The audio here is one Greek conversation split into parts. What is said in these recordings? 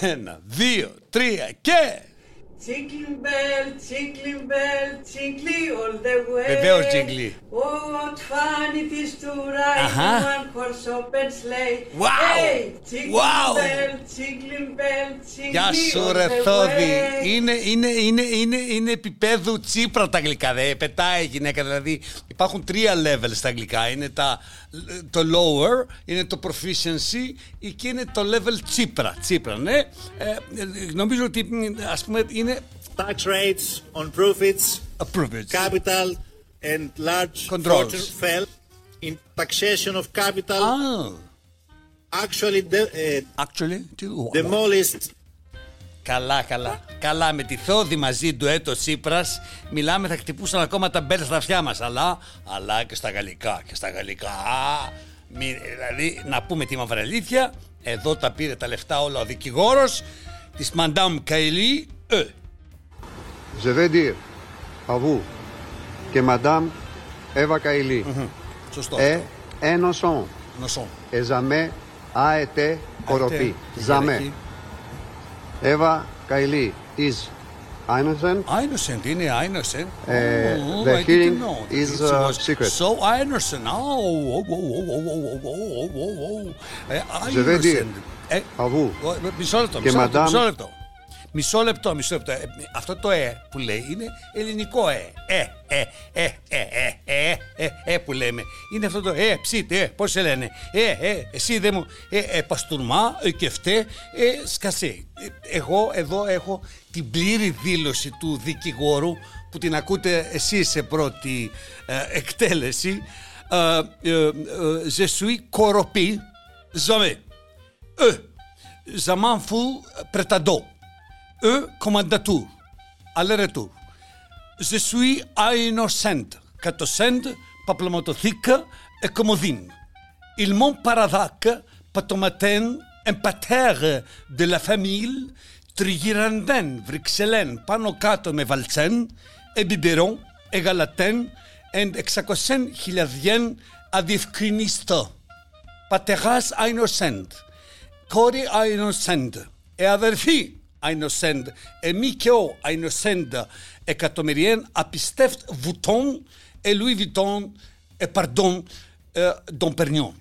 Ένα, δύο, τρία και... Tinkling bell, tinkling bell, tinkling all the way. Βεβαίως tinkling. Oh, what fun it is to ride in one horse open sleigh. Wow! Wow! Tinkling bell, tinkling all the way. Είναι επίπεδου Τσίπρα τα αγγλικά, δε πετάει η γυναίκα. Δηλαδή υπάρχουν τρία levels στα αγγλικά. Είναι το lower, είναι το proficiency και είναι το level Τσίπρα. Τσίπρα, ναι. Νομίζω ότι ας πούμε είναι tax rates on profits, capital and large fortune fell in taxation of capital. Actually, demolished. Καλά, με τη Θόδη μαζί του έτος Τσίπρας μιλάμε, θα χτυπούσαν ακόμα τα μπέλ στα αυτιά μας, αλλά και στα γαλλικά, δηλαδή να πούμε τη μαύρη αλήθεια, εδώ τα πήρε τα λεφτά όλα ο δικηγόρος της Μαντάμ Καϊλή. Je vais dire à vous que Madame Εύα Καϊλή est innocent et jamais a été corrompue. Jamais. Εύα Καϊλή is innocent. Innocent. The hearing is secret. So innocent. Je vais dire à vous que Madame. Μισό λεπτό. Αυτό το που λέει είναι ελληνικό που λέμε. Είναι αυτό το ψήτε, πώς σε λένε. Εσύ δε μου, παστούρμα, κεφτέ, σκασέ. Εγώ εδώ έχω την πλήρη δήλωση του δικηγόρου που την ακούτε εσείς σε πρώτη εκτέλεση. Je suis corrompu, jamais. Je m'en fous prétendant. E commandatou, aléretour. Je suis innocent, catocent, paplemotothique et comodine. Ils m'ont paradac, patomaten, empatère de la famille, trigiranden, vrixelen, panocato me valcen, et biberon, et galaten, et exacocen, hiladien, adivcrinista. Pateras innocent, cori innocent, et averfi. Innocent, et Mikio Innocent, et Catomérien, Apisteft, Vuitton, et Louis Vuitton, et pardon, Don Perignon.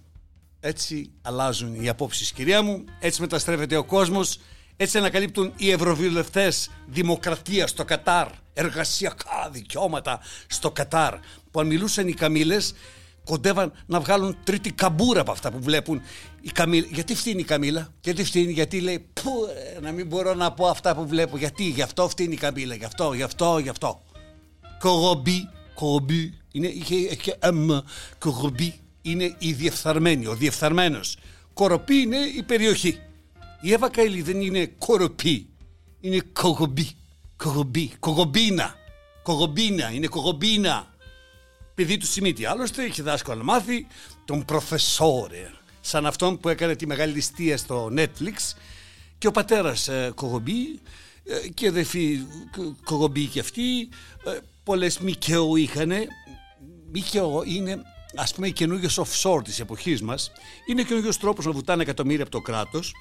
Έτσι αλλάζουν οι απόψεις, κυρία μου, έτσι μεταστρέφεται ο κόσμος, έτσι ανακαλύπτουν οι ευρωβουλευτές δημοκρατία στο Κατάρ, εργασιακά δικαιώματα στο Κατάρ, που αν μιλούσαν οι Καμήλες, κοντεύαν να βγάλουν τρίτη καμπούρα από αυτά που βλέπουν. Η Καμίλα. Γιατί φτύνει η Καμίλα, γιατί λέει να μην μπορώ να πω αυτά που βλέπω. Γιατί, γι' αυτό φτύνει η Καμίλα, γι' αυτό. Κορομπή, είχε κορομπή, είναι η διεφθαρμένη, ο διεφθαρμένος. Κοροπή είναι η περιοχή. Η Εύα Καϊλή δεν είναι κοροπή, είναι κορομπή, κογομπίνα, είναι κογομπίνα. Παιδί του Σιμίτη. Άλλωστε είχε δάσκαλο μάθη τον προφεσόρε, σαν αυτόν που έκανε τη μεγάλη ληστεία στο Netflix, και ο πατέρας Κογομπή και αδερφή Κογομπή και αυτοί, πολλές Μικαιό είχανε. Μικαιό είναι ας πούμε καινούργιος offshore της εποχής μας, είναι καινούργιος τρόπος να βουτάνε εκατομμύρια από το κράτος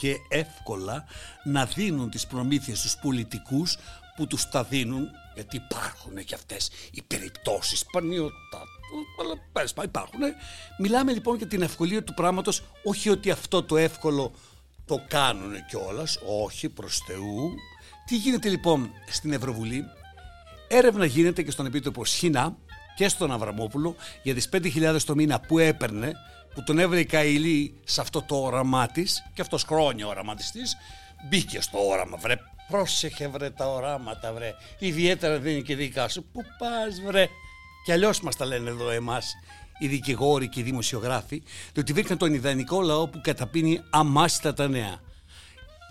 και εύκολα να δίνουν τις προμήθειες στους πολιτικούς που τους τα δίνουν, γιατί υπάρχουν και αυτές οι περιπτώσεις πανιωτά, υπάρχουν. Μιλάμε λοιπόν για την ευκολία του πράγματος, όχι ότι αυτό το εύκολο το κάνουν κιόλας, όχι, προς Θεού. Τι γίνεται λοιπόν στην Ευρωβουλή? Έρευνα γίνεται και στον επίτροπο Σχινά και στον Αβραμόπουλο για τις 5.000 το μήνα που έπαιρνε, που τον έβρε η Καϊλή σε αυτό το όραμά της, και αυτός χρόνια οραματιστής, μπήκε στο όραμα, βρε. Πρόσεχε βρε τα οράματα βρε, ιδιαίτερα δεν είναι και δικά σου. Πού πας βρε? Κι αλλιώς μας τα λένε εδώ εμάς οι δικηγόροι και οι δημοσιογράφοι, διότι βρήκαν τον ιδανικό λαό που καταπίνει αμάστα τα νέα.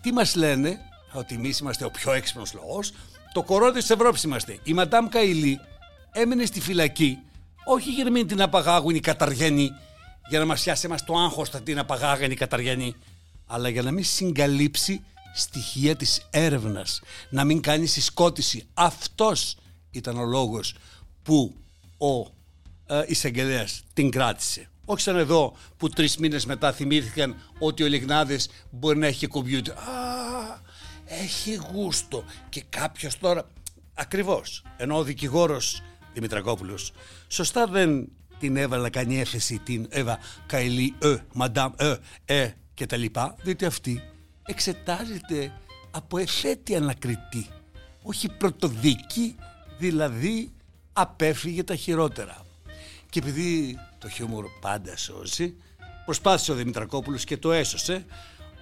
Τι μας λένε? Ότι εμείς είμαστε ο πιο έξυπνος λαός, το κορώδιο της Ευρώπης είμαστε. Η Μαντάμ Καϊλή έμενε στη φυλακή, όχι για να μην την απαγάγουν οι Καταριανοί, για να μας πιάσει εμάς το άγχος θα την απαγάγαν οι Καταριανοί, αλλά για να μην συγκαλύψει στοιχεία της έρευνας, να μην κάνει συσκότηση. Αυτός ήταν ο λόγος που ο εισαγγελέας την κράτησε. Όχι σαν εδώ που 3 μήνες μετά θυμήθηκαν ότι ο Λιγνάδης μπορεί να έχει κομπιούτερ. Α, έχει γούστο. Και κάποιος τώρα. Ακριβώς. Ενώ ο δικηγόρος Δημητρακόπουλος σωστά δεν την έβαλε να κάνει έφεση την Εύα Καϊλή, Μαντάμ, και τα λοιπά, διότι αυτή εξετάζεται από εφέτη ανακριτή. Όχι πρωτοδίκη, δηλαδή απέφυγε τα χειρότερα. Και επειδή το χιούμορ πάντα σώζει, προσπάθησε ο Δημητρακόπουλος και το έσωσε,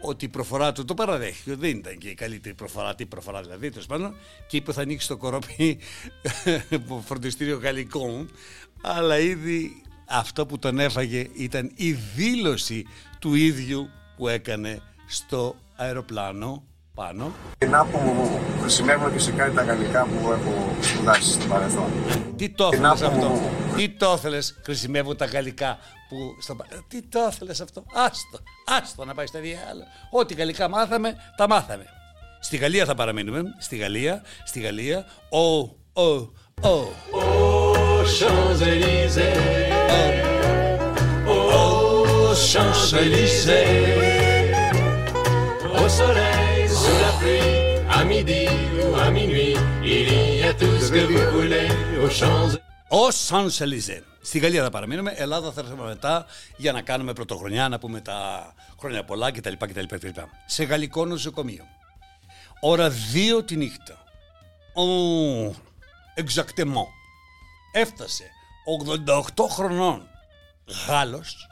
ότι η προφορά του το παραδέχτηκε, δεν ήταν και η καλύτερη προφορά, τι προφορά δηλαδή, τέλος πάντων, και είπε θα ανοίξει το κοροπή από φροντιστήριο γαλλικών, αλλά ήδη αυτό που τον έφαγε ήταν η δήλωση του ίδιου που έκανε στο αεροπλάνο πάνω. Κοινά που συνέβαινε φυσικά τα γαλλικά που έχω σπουδάσει στο παρελθόν. Τι το ήθελες αυτό, τι το ήθελες, χρησιμεύουν τα γαλλικά που στο παρελθόν. Τι το ήθελες αυτό, άστο να πάει στα διάλα. Ό,τι γαλλικά μάθαμε, τα μάθαμε. Στη Γαλλία θα παραμείνουμε, στη Γαλλία, Στη Γαλλία θα παραμείνουμε, Ελλάδα θα έρθουμε μετά για να κάνουμε πρωτοχρονιά, να πούμε τα χρόνια πολλά κτλ. Σε γαλλικό νοσοκομείο. Ώρα 2 τη νύχτα. Exactement. Έφτασε 88 χρονών Γάλλος,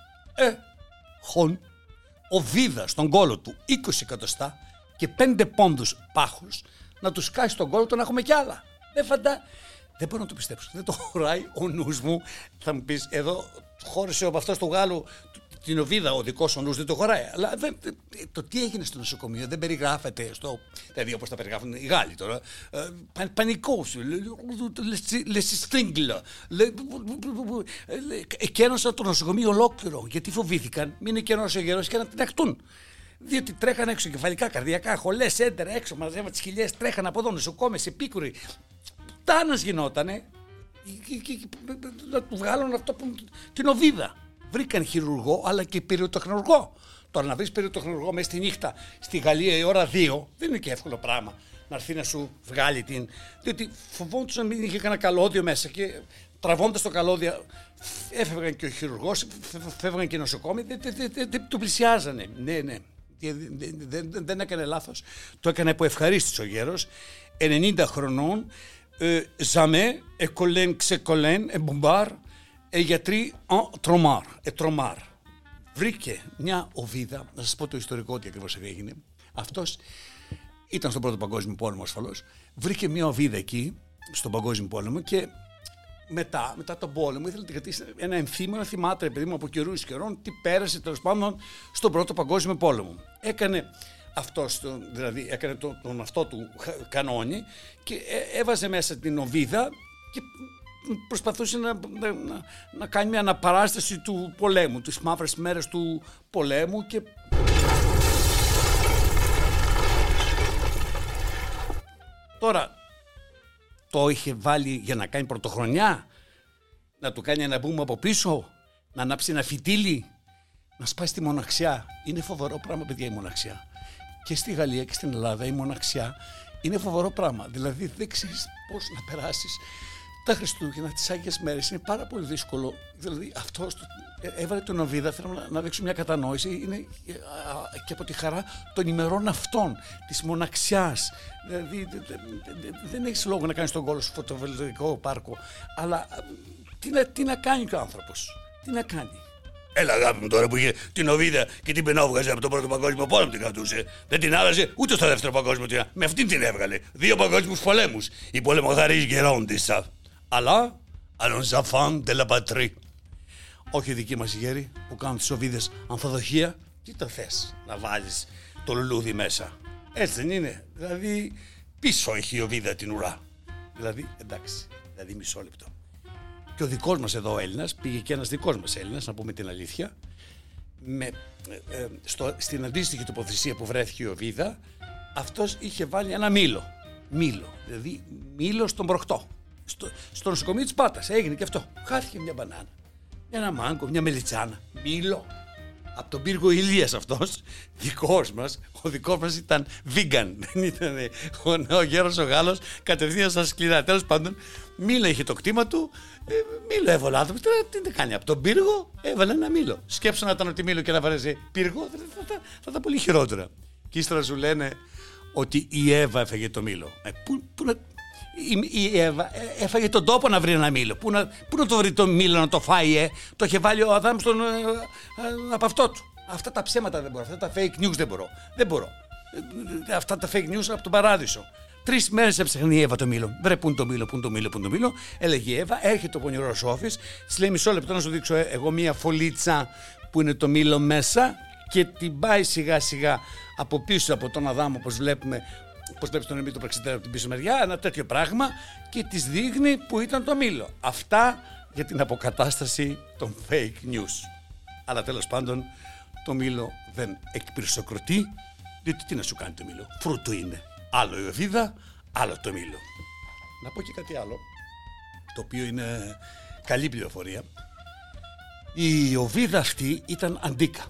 ο Βίδα στον κόλο του 20 εκατοστά και 5 πόντους πάχους να τους κάσει στον κόλο του να έχουμε κι άλλα. Δεν μπορώ να το πιστέψω. Δεν το χωράει ο νους μου. Θα μου πεις, εδώ χώρισε από αυτό στο Γάλλο την Οβίδα, ο δικός ο νους δεν το χωράει. Αλλά το τι έγινε στο νοσοκομείο δεν περιγράφεται. Δηλαδή όπως τα περιγράφουν οι Γάλλοι τώρα. Πανικός. Λεσιστρίγκλα. Εκένωσαν το νοσοκομείο ολόκληρο. Γιατί φοβήθηκαν. Μην εκένωσε ο γερός και να την ακτούν. Διότι τρέχανε έξω κεφαλικά, καρδιακά, χολές, έντερα, έξω, μαζεύαν τις χιλιές, τρέχανε από εδώ, νοσοκόμες, επίκουροι. Τάνος γινότανε, να του βγάλουν αυτό που την Οβίδα. Βρήκαν χειρουργό, αλλά και περιοτεχνουργό. Τώρα να βρεις περιοτεχνουργό μέσα στη νύχτα, στη Γαλλία η ώρα 2, δεν είναι και εύκολο πράγμα να έρθει να σου βγάλει την. Διότι φοβόντουσαν να μην είχε κανένα καλώδιο μέσα και τραβώντας το καλώδιο, έφευγαν και ο χειρουργός, φεύγαν και οι νοσοκόμοι, δεν του πλησιάζανε. Ναι. Δεν έκανε λάθος. Το έκανε από ευχαρίστηση ο γέρος. 90 χρονών. Ζαμέ, εκολέν, ξεκολέν, εμπομπάρ, γιατροί, τρομάρ. Βρήκε μια Οβίδα. Να σας πω το ιστορικό τι ακριβώς έγινε. Αυτός ήταν στον Πρώτο Παγκόσμιο Πόλεμο ασφαλώς. Βρήκε μια Οβίδα εκεί, στον Παγκόσμιο Πόλεμο, και μετά τον πόλεμο ήθελε να την κρατήσει ένα εμφύμιο, να θυμάται, επειδή μου από καιρούς καιρών, τι πέρασε τέλος πάντων στον Πρώτο Παγκόσμιο Πόλεμο. Έκανε αυτός, δηλαδή έκανε τον αυτό του κανόνι και έβαζε μέσα την Οβίδα και προσπαθούσε να κάνει μια αναπαράσταση του πολέμου, τις μαύρες μέρες του πολέμου και... Τώρα... Το είχε βάλει για να κάνει πρωτοχρονιά, να του κάνει ένα μπούμ από πίσω, να ανάψει ένα φιτίλι, να σπάσει τη μοναξιά. Είναι φοβερό πράγμα, παιδιά, η μοναξιά. Και στη Γαλλία και στην Ελλάδα η μοναξιά είναι φοβερό πράγμα. Δηλαδή δεν ξέρεις πώς να περάσεις τα Χριστούγεννα, τις Άγιες Μέρες. Είναι πάρα πολύ δύσκολο. Δηλαδή αυτό έβαλε τον Οβίδα, θέλω να δείξω μια κατανόηση, είναι και από τη χαρά των ημερών αυτών, της μοναξιάς. Δηλαδή δεν έχεις λόγο να κάνεις τον κόλο σου φωτοβολταϊκό πάρκο, αλλά τι να κάνει ο άνθρωπος, τι να κάνει. Έλα, αγάπη μου, τώρα που είχε την Οβίδα και την πενόβγαζε από τον Πρώτο Παγκόσμιο Πόλεμο, την κρατούσε. Δεν την άλλαζε ούτε στο Δεύτερο Παγκόσμιο. Με αυτήν την έβγαλε. 2 παγκόσμιους πολέμους. Η πολεμοθαρής γερόντισσα. Αλλά, allons enfants de la patrie. Όχι οι δικοί μας γέροι που κάνουν τις Οβίδες ανθοδοχεία. Τι το θες να βάλεις το λουλούδι μέσα. Έτσι δεν είναι. Δηλαδή, πίσω έχει η Οβίδα την ουρά. Δηλαδή, εντάξει, δηλαδή μισό λεπτό. Και ο δικός μας εδώ Έλληνας, πήγε και ένας δικός μας Έλληνας, να πούμε την αλήθεια, στην αντίστοιχη τοποθεσία που βρέθηκε η Οβίδα, αυτός είχε βάλει ένα μήλο, δηλαδή μήλο στον Προχτό, στο νοσοκομείο της Πάτας, έγινε και αυτό. Χάθηκε μια μπανάνα. Ένα μάγκο, μια μελιτσάνα, μήλο. Από τον πύργο Ηλίας αυτός, δικός μας, ο δικός μας ήταν vegan. Δεν ήταν ο γέρος ο Γάλλος, κατευθείαν στα σκληρά. Τέλος πάντων, μήλο είχε το κτήμα του, μήλο έβαλε ο άνθρωπος. Τι να κάνει, από τον πύργο έβαλε ένα μήλο. Σκέψω να ήταν ότι μήλο και να βαρέσει πύργο, θα ήταν πολύ χειρότερα. Και ύστερα σου λένε ότι η Εύα έφαγε το μήλο. Η Εύα έφαγε τον τόπο να βρει ένα μήλο. Πού να το βρει το μήλο να το φάει, Το είχε βάλει ο Αδάμ στον από αυτό του. Αυτά τα ψέματα δεν μπορώ. Αυτά τα fake news δεν μπορώ. Αυτά τα fake news από τον παράδεισο. 3 μέρες έψαχνε η Εύα το μήλο. Βρε, πού είναι το μήλο. Έλεγε η Εύα, έρχεται ο πονηρό όφη, τη λέει: μισό λεπτό να σου δείξω εγώ μία φωλίτσα που είναι το μήλο μέσα, και την πάει σιγά σιγά από πίσω από τον Αδάμ, όπως βλέπουμε. Πώς βλέπεις τον Εμίλιο το Πραξιτέρα από την πίσω μεριά, ένα τέτοιο πράγμα, και της δείχνει που ήταν το μήλο. Αυτά για την αποκατάσταση των fake news. Αλλά τέλος πάντων το μήλο δεν εκπυρσοκροτεί, διότι τι να σου κάνει το μήλο. Φρούτο είναι. Άλλο η οδίδα, άλλο το μήλο. Να πω και κάτι άλλο, το οποίο είναι καλή πληροφορία. Η οδίδα αυτή ήταν αντίκα.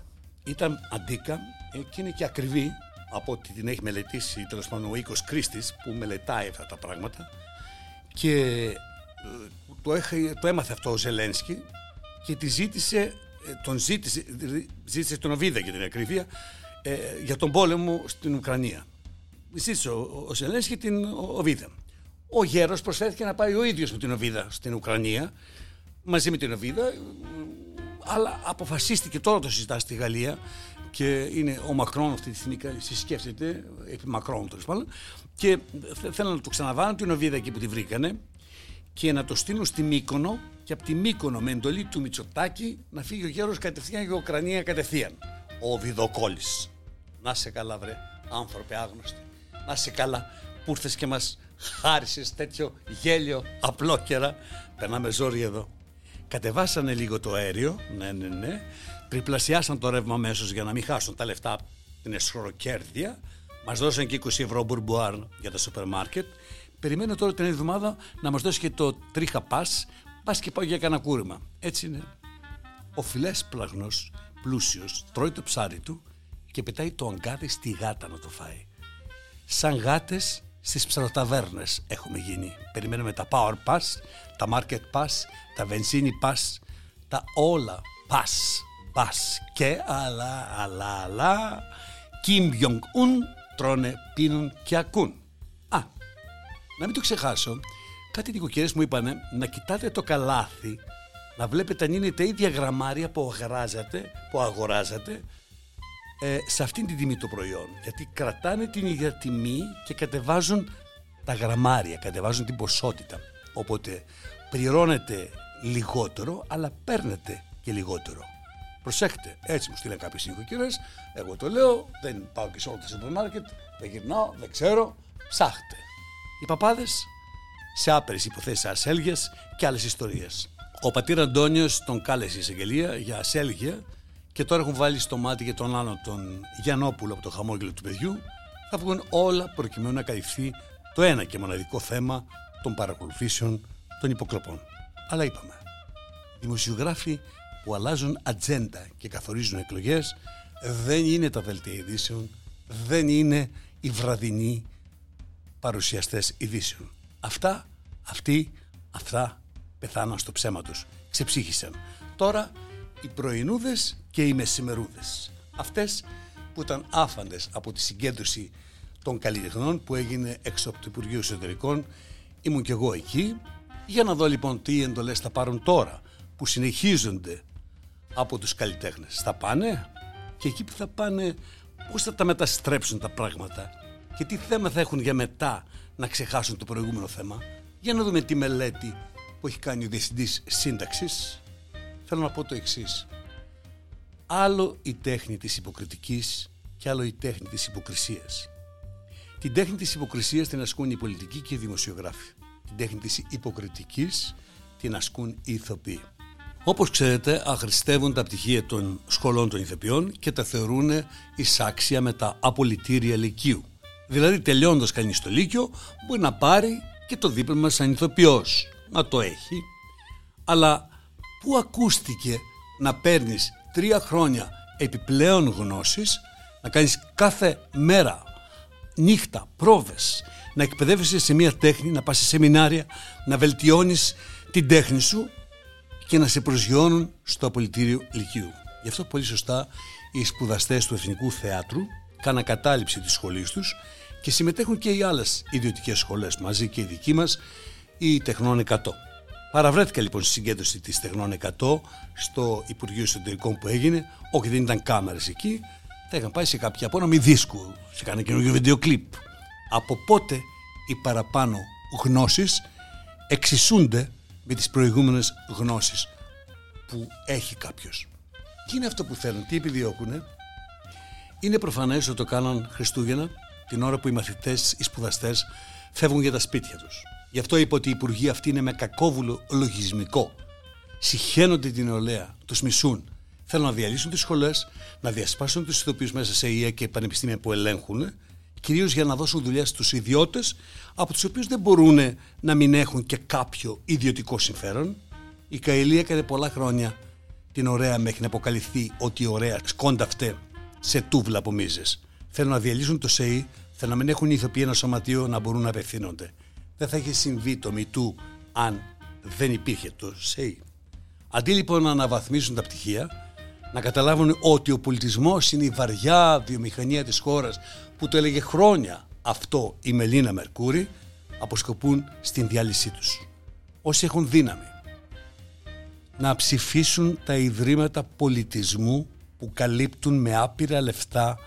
Και είναι και ακριβή. Από ό,τι την έχει μελετήσει τέλος πάντων ο οίκος Κρίστης που μελετάει αυτά τα πράγματα, και το έμαθε αυτό ο Ζελένσκι και τη ζήτησε τον Οβίδα για την ακρίβεια για τον πόλεμο στην Ουκρανία. Ζήτησε ο Ζελένσκι την Οβίδα. Ο γέρος προσφέρθηκε να πάει ο ίδιος με την Οβίδα στην Ουκρανία μαζί με την Οβίδα, αλλά αποφασίστηκε, τώρα το συζητά στη Γαλλία και είναι ο Μακρόν αυτή τη στιγμή, συσκέφτεται επί Μακρόν τέλος πάντων, και θέλουν να του ξαναβάλουν την Οβίδα εκεί που τη βρήκανε και να το στείλουν στη Μύκονο, και από τη Μύκονο με εντολή του Μητσοτάκη να φύγει ο γέρος κατευθείαν για Ουκρανία κατευθείαν. Ο Οβιδοκόλης. Να σε καλά βρε άνθρωπε άγνωστη. Να σε καλά που ήρθες και μας χάρισες τέτοιο γέλιο απλόκερα. Περνάμε ζόρι εδώ. Κατεβάσανε λίγο το αέριο, ναι. Τριπλασιάσαν το ρεύμα αμέσως για να μην χάσουν τα λεφτά από την εσχροκέρδεια. Μας δώσαν και 20 ευρώ μπουρμπουάρ για τα σούπερ μάρκετ. Περιμένω τώρα την εβδομάδα να μας δώσει και το τρίχα πας και πάω για κανένα κούρημα. Έτσι είναι. Ο φιλέσπλαχνος πλούσιος τρώει το ψάρι του και πετάει το αγκάδι στη γάτα να το φάει. Σαν γάτες στις ψαροταβέρνες έχουμε γίνει. Περιμένουμε τα power pass, τα market pass, τα βενζίνη pass, τα όλα pass. Και αλλά Κιμ Γιονγκ Ουν τρώνε, πίνουν και ακούν. Να μην το ξεχάσω, κάτι νοικοκυρές μου είπανε να κοιτάτε το καλάθι, να βλέπετε αν είναι τα ίδια γραμμάρια που αγοράζατε σε αυτήν την τιμή το προϊόν, γιατί κρατάνε την ίδια τιμή και κατεβάζουν τα γραμμάρια, κατεβάζουν την ποσότητα, οπότε πληρώνετε λιγότερο αλλά παίρνετε και λιγότερο. Προσέχτε, έτσι μου στείλαν κάποιες νοικοκυρές. Εγώ το λέω, δεν πάω και σε όλα τα σούπερ μάρκετ, δεν γυρνάω, δεν ξέρω. Ψάχτε. Οι παπάδες σε άπειρες υποθέσεις ασέλγειας και άλλες ιστορίες. Ο πατήρ Αντώνιος τον κάλεσε η εισαγγελία για ασέλγεια και τώρα έχουν βάλει στο μάτι και τον άλλο τον Γιαννόπουλο από το χαμόγελο του παιδιού. Θα βγουν όλα προκειμένου να καλυφθεί το ένα και μοναδικό θέμα των παρακολουθήσεων των υποκλοπών. Αλλά είπαμε, δημοσιογράφοι που αλλάζουν ατζέντα και καθορίζουν εκλογές δεν είναι τα δελτία ειδήσεων, δεν είναι οι βραδινοί παρουσιαστές ειδήσεων. Αυτά πεθάναν στο ψέμα τους, ξεψύχησαν. Τώρα οι πρωινούδες και οι μεσημερούδες, αυτές που ήταν άφαντες από τη συγκέντρωση των καλλιτεχνών που έγινε έξω από το Υπουργείο Εσωτερικών, ήμουν κι εγώ εκεί. Για να δω λοιπόν τι εντολές θα πάρουν τώρα που συνεχίζονται από τους καλλιτέχνες. Θα πάνε, και εκεί που θα πάνε πώς θα τα μεταστρέψουν τα πράγματα και τι θέμα θα έχουν για μετά να ξεχάσουν το προηγούμενο θέμα. Για να δούμε τη μελέτη που έχει κάνει ο Διευθυντής Σύνταξης. Θέλω να πω το εξής. Άλλο η τέχνη της υποκριτικής και άλλο η τέχνη της υποκρισίας. Την τέχνη της υποκρισίας την ασκούν οι πολιτικοί και οι δημοσιογράφοι. Την τέχνη της υποκριτικής την ασκούν οι ηθοποιοί. Όπως ξέρετε, αχρηστεύουν τα πτυχία των σχολών των ηθοποιών και τα θεωρούν εισάξια με τα απολυτήρια λυκείου. Δηλαδή, τελειώνοντας κανείς το λύκειο, μπορεί να πάρει και το δίπλωμα σαν ηθοποιός. Να το έχει. Αλλά Πού ακούστηκε να παίρνεις 3 χρόνια επιπλέον γνώσεις, να κάνεις κάθε μέρα, νύχτα, πρόβες, να εκπαιδεύεσαι σε μια τέχνη, να πας σε σεμινάρια, να βελτιώνεις την τέχνη σου και να σε προσγειώνουν στο απολυτήριο Λυκείου. Γι' αυτό πολύ σωστά οι σπουδαστές του Εθνικού Θεάτρου κάναν κατάληψη της σχολής τους και συμμετέχουν και οι άλλες ιδιωτικές σχολές μαζί και η δική μας, η Τεχνών 100. Παραβρέθηκα λοιπόν στη συγκέντρωση της Τεχνών 100 στο Υπουργείο Εσωτερικών που έγινε, όχι δεν ήταν κάμερες εκεί, θα είχαν πάει σε κάποια απόνομη δίσκου, σε κάνα καινούργιο βιντεοκλίπ. Από πότε οι παραπάνω γνώσεις εξισούνται με τις προηγούμενες γνώσεις που έχει κάποιος. Τι είναι αυτό που θέλουν, τι επιδιώκουνε? Είναι προφανές ότι το κάναν Χριστούγεννα, την ώρα που οι μαθητές, οι σπουδαστές φεύγουν για τα σπίτια τους. Γι' αυτό είπα ότι οι υπουργοί αυτοί είναι με κακόβουλο λογισμικό. Συχαίνονται την νεολαία, τους μισούν. Θέλουν να διαλύσουν τις σχολές, να διασπάσουν τους ηθοποιούς μέσα σε ΕΕ και πανεπιστήμια που ελέγχουν, κυρίως για να δώσουν δουλειά στους ιδιώτες, από τους οποίους δεν μπορούν να μην έχουν και κάποιο ιδιωτικό συμφέρον. Η Καϊλή έκανε πολλά χρόνια την ωραία μέχρι να αποκαλυφθεί ότι η ωραία σκόνταφτε σε τούβλα από μίζες. Θέλουν να διαλύσουν το ΣΕΗ, θέλουν να μην έχουν οι ηθοποιοί ένα σωματείο να μπορούν να απευθύνονται. Δεν θα είχε συμβεί το ΜΗΤΟΥ αν δεν υπήρχε το ΣΕΗ. Αντί λοιπόν να αναβαθμίσουν τα πτυχία, να καταλάβουν ότι ο πολιτισμός είναι η βαριά βιομηχανία της χώρας που το έλεγε χρόνια αυτό η Μελίνα Μερκούρη, αποσκοπούν στην διάλυσή τους. Όσοι έχουν δύναμη να ψηφίσουν τα ιδρύματα πολιτισμού που καλύπτουν με άπειρα λεφτά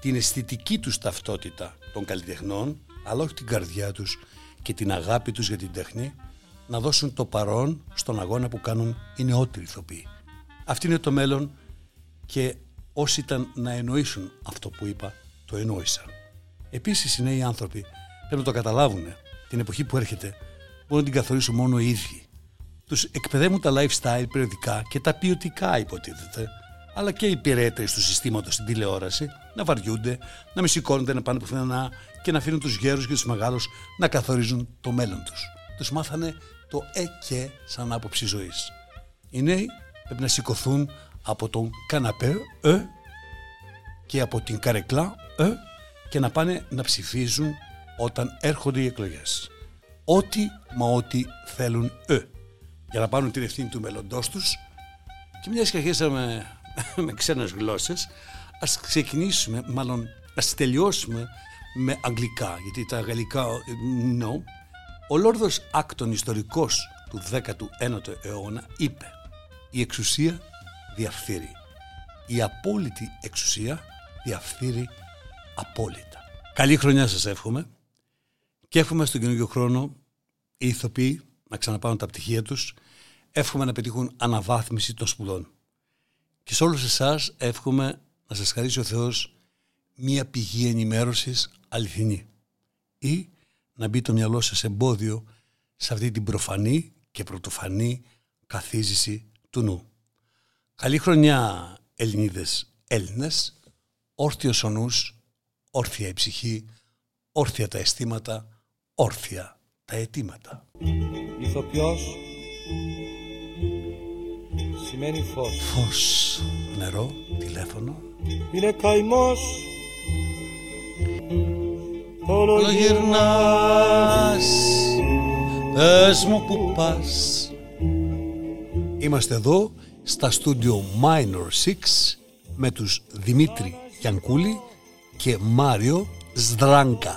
την αισθητική τους ταυτότητα των καλλιτεχνών, αλλά όχι την καρδιά τους και την αγάπη τους για την τέχνη, να δώσουν το παρόν στον αγώνα που κάνουν οι νεότεροι ηθοποιοί. Αυτή είναι το μέλλον και όσοι ήταν να εννοήσουν αυτό που είπα, το εννοήσαν. Επίσης οι νέοι άνθρωποι πρέπει να το καταλάβουν. Την εποχή που έρχεται μπορούν να την καθορίσουν μόνο οι ίδιοι. Τους εκπαιδεύουν τα lifestyle περιοδικά και τα ποιοτικά υποτίθεται, αλλά και οι υπηρέτες του συστήματος στην τηλεόραση να βαριούνται, να μην σηκώνονται, να πάνε πουθενά και να αφήνουν τους γέρους και τους μεγάλους να καθορίζουν το μέλλον τους. Τους μάθανε το «και» σαν άποψη ζωής. Οι νέοι πρέπει να σηκωθούν από τον καναπέ και από την καρεκλά και να πάνε να ψηφίζουν όταν έρχονται οι εκλογές. Ό,τι μα ό,τι θέλουν για να πάρουν την ευθύνη του μέλλοντός τους. Και μιας και αρχίσαμε με ξένες γλώσσες, ας ξεκινήσουμε, μάλλον ας τελειώσουμε με αγγλικά, γιατί τα γαλλικά no. Ο Λόρδος Άκτον, ιστορικός του 19ου αιώνα, είπε «Η εξουσία διαφθείρει. Η απόλυτη εξουσία διαφθείρει απόλυτα». Καλή χρονιά σας εύχομαι και εύχομαι στον καινούργιο χρόνο οι ηθοποιοί να ξαναπάρουν τα πτυχία τους. Εύχομαι να πετύχουν αναβάθμιση των σπουδών. Και σε όλους εσάς εύχομαι να σας χαρίσει ο Θεός μία πηγή ενημέρωσης αληθινή ή να μπει το μυαλό σας εμπόδιο σε αυτή την προφανή και πρωτοφανή καθίζηση του νου. Καλή χρονιά Ελληνίδες, Έλληνες, όρθιος ο νους, όρθια η ψυχή, όρθια τα αισθήματα, όρθια τα αιτήματα. Ηθοποιός σημαίνει φως. Φως, νερό, τηλέφωνο. Είναι καημός. Όλο γυρνάς, πες μου που πας. Είμαστε εδώ στα στούντιο Minor Six με τους Δημήτρη Γιανκούλη και Μάριο Σδράνκα.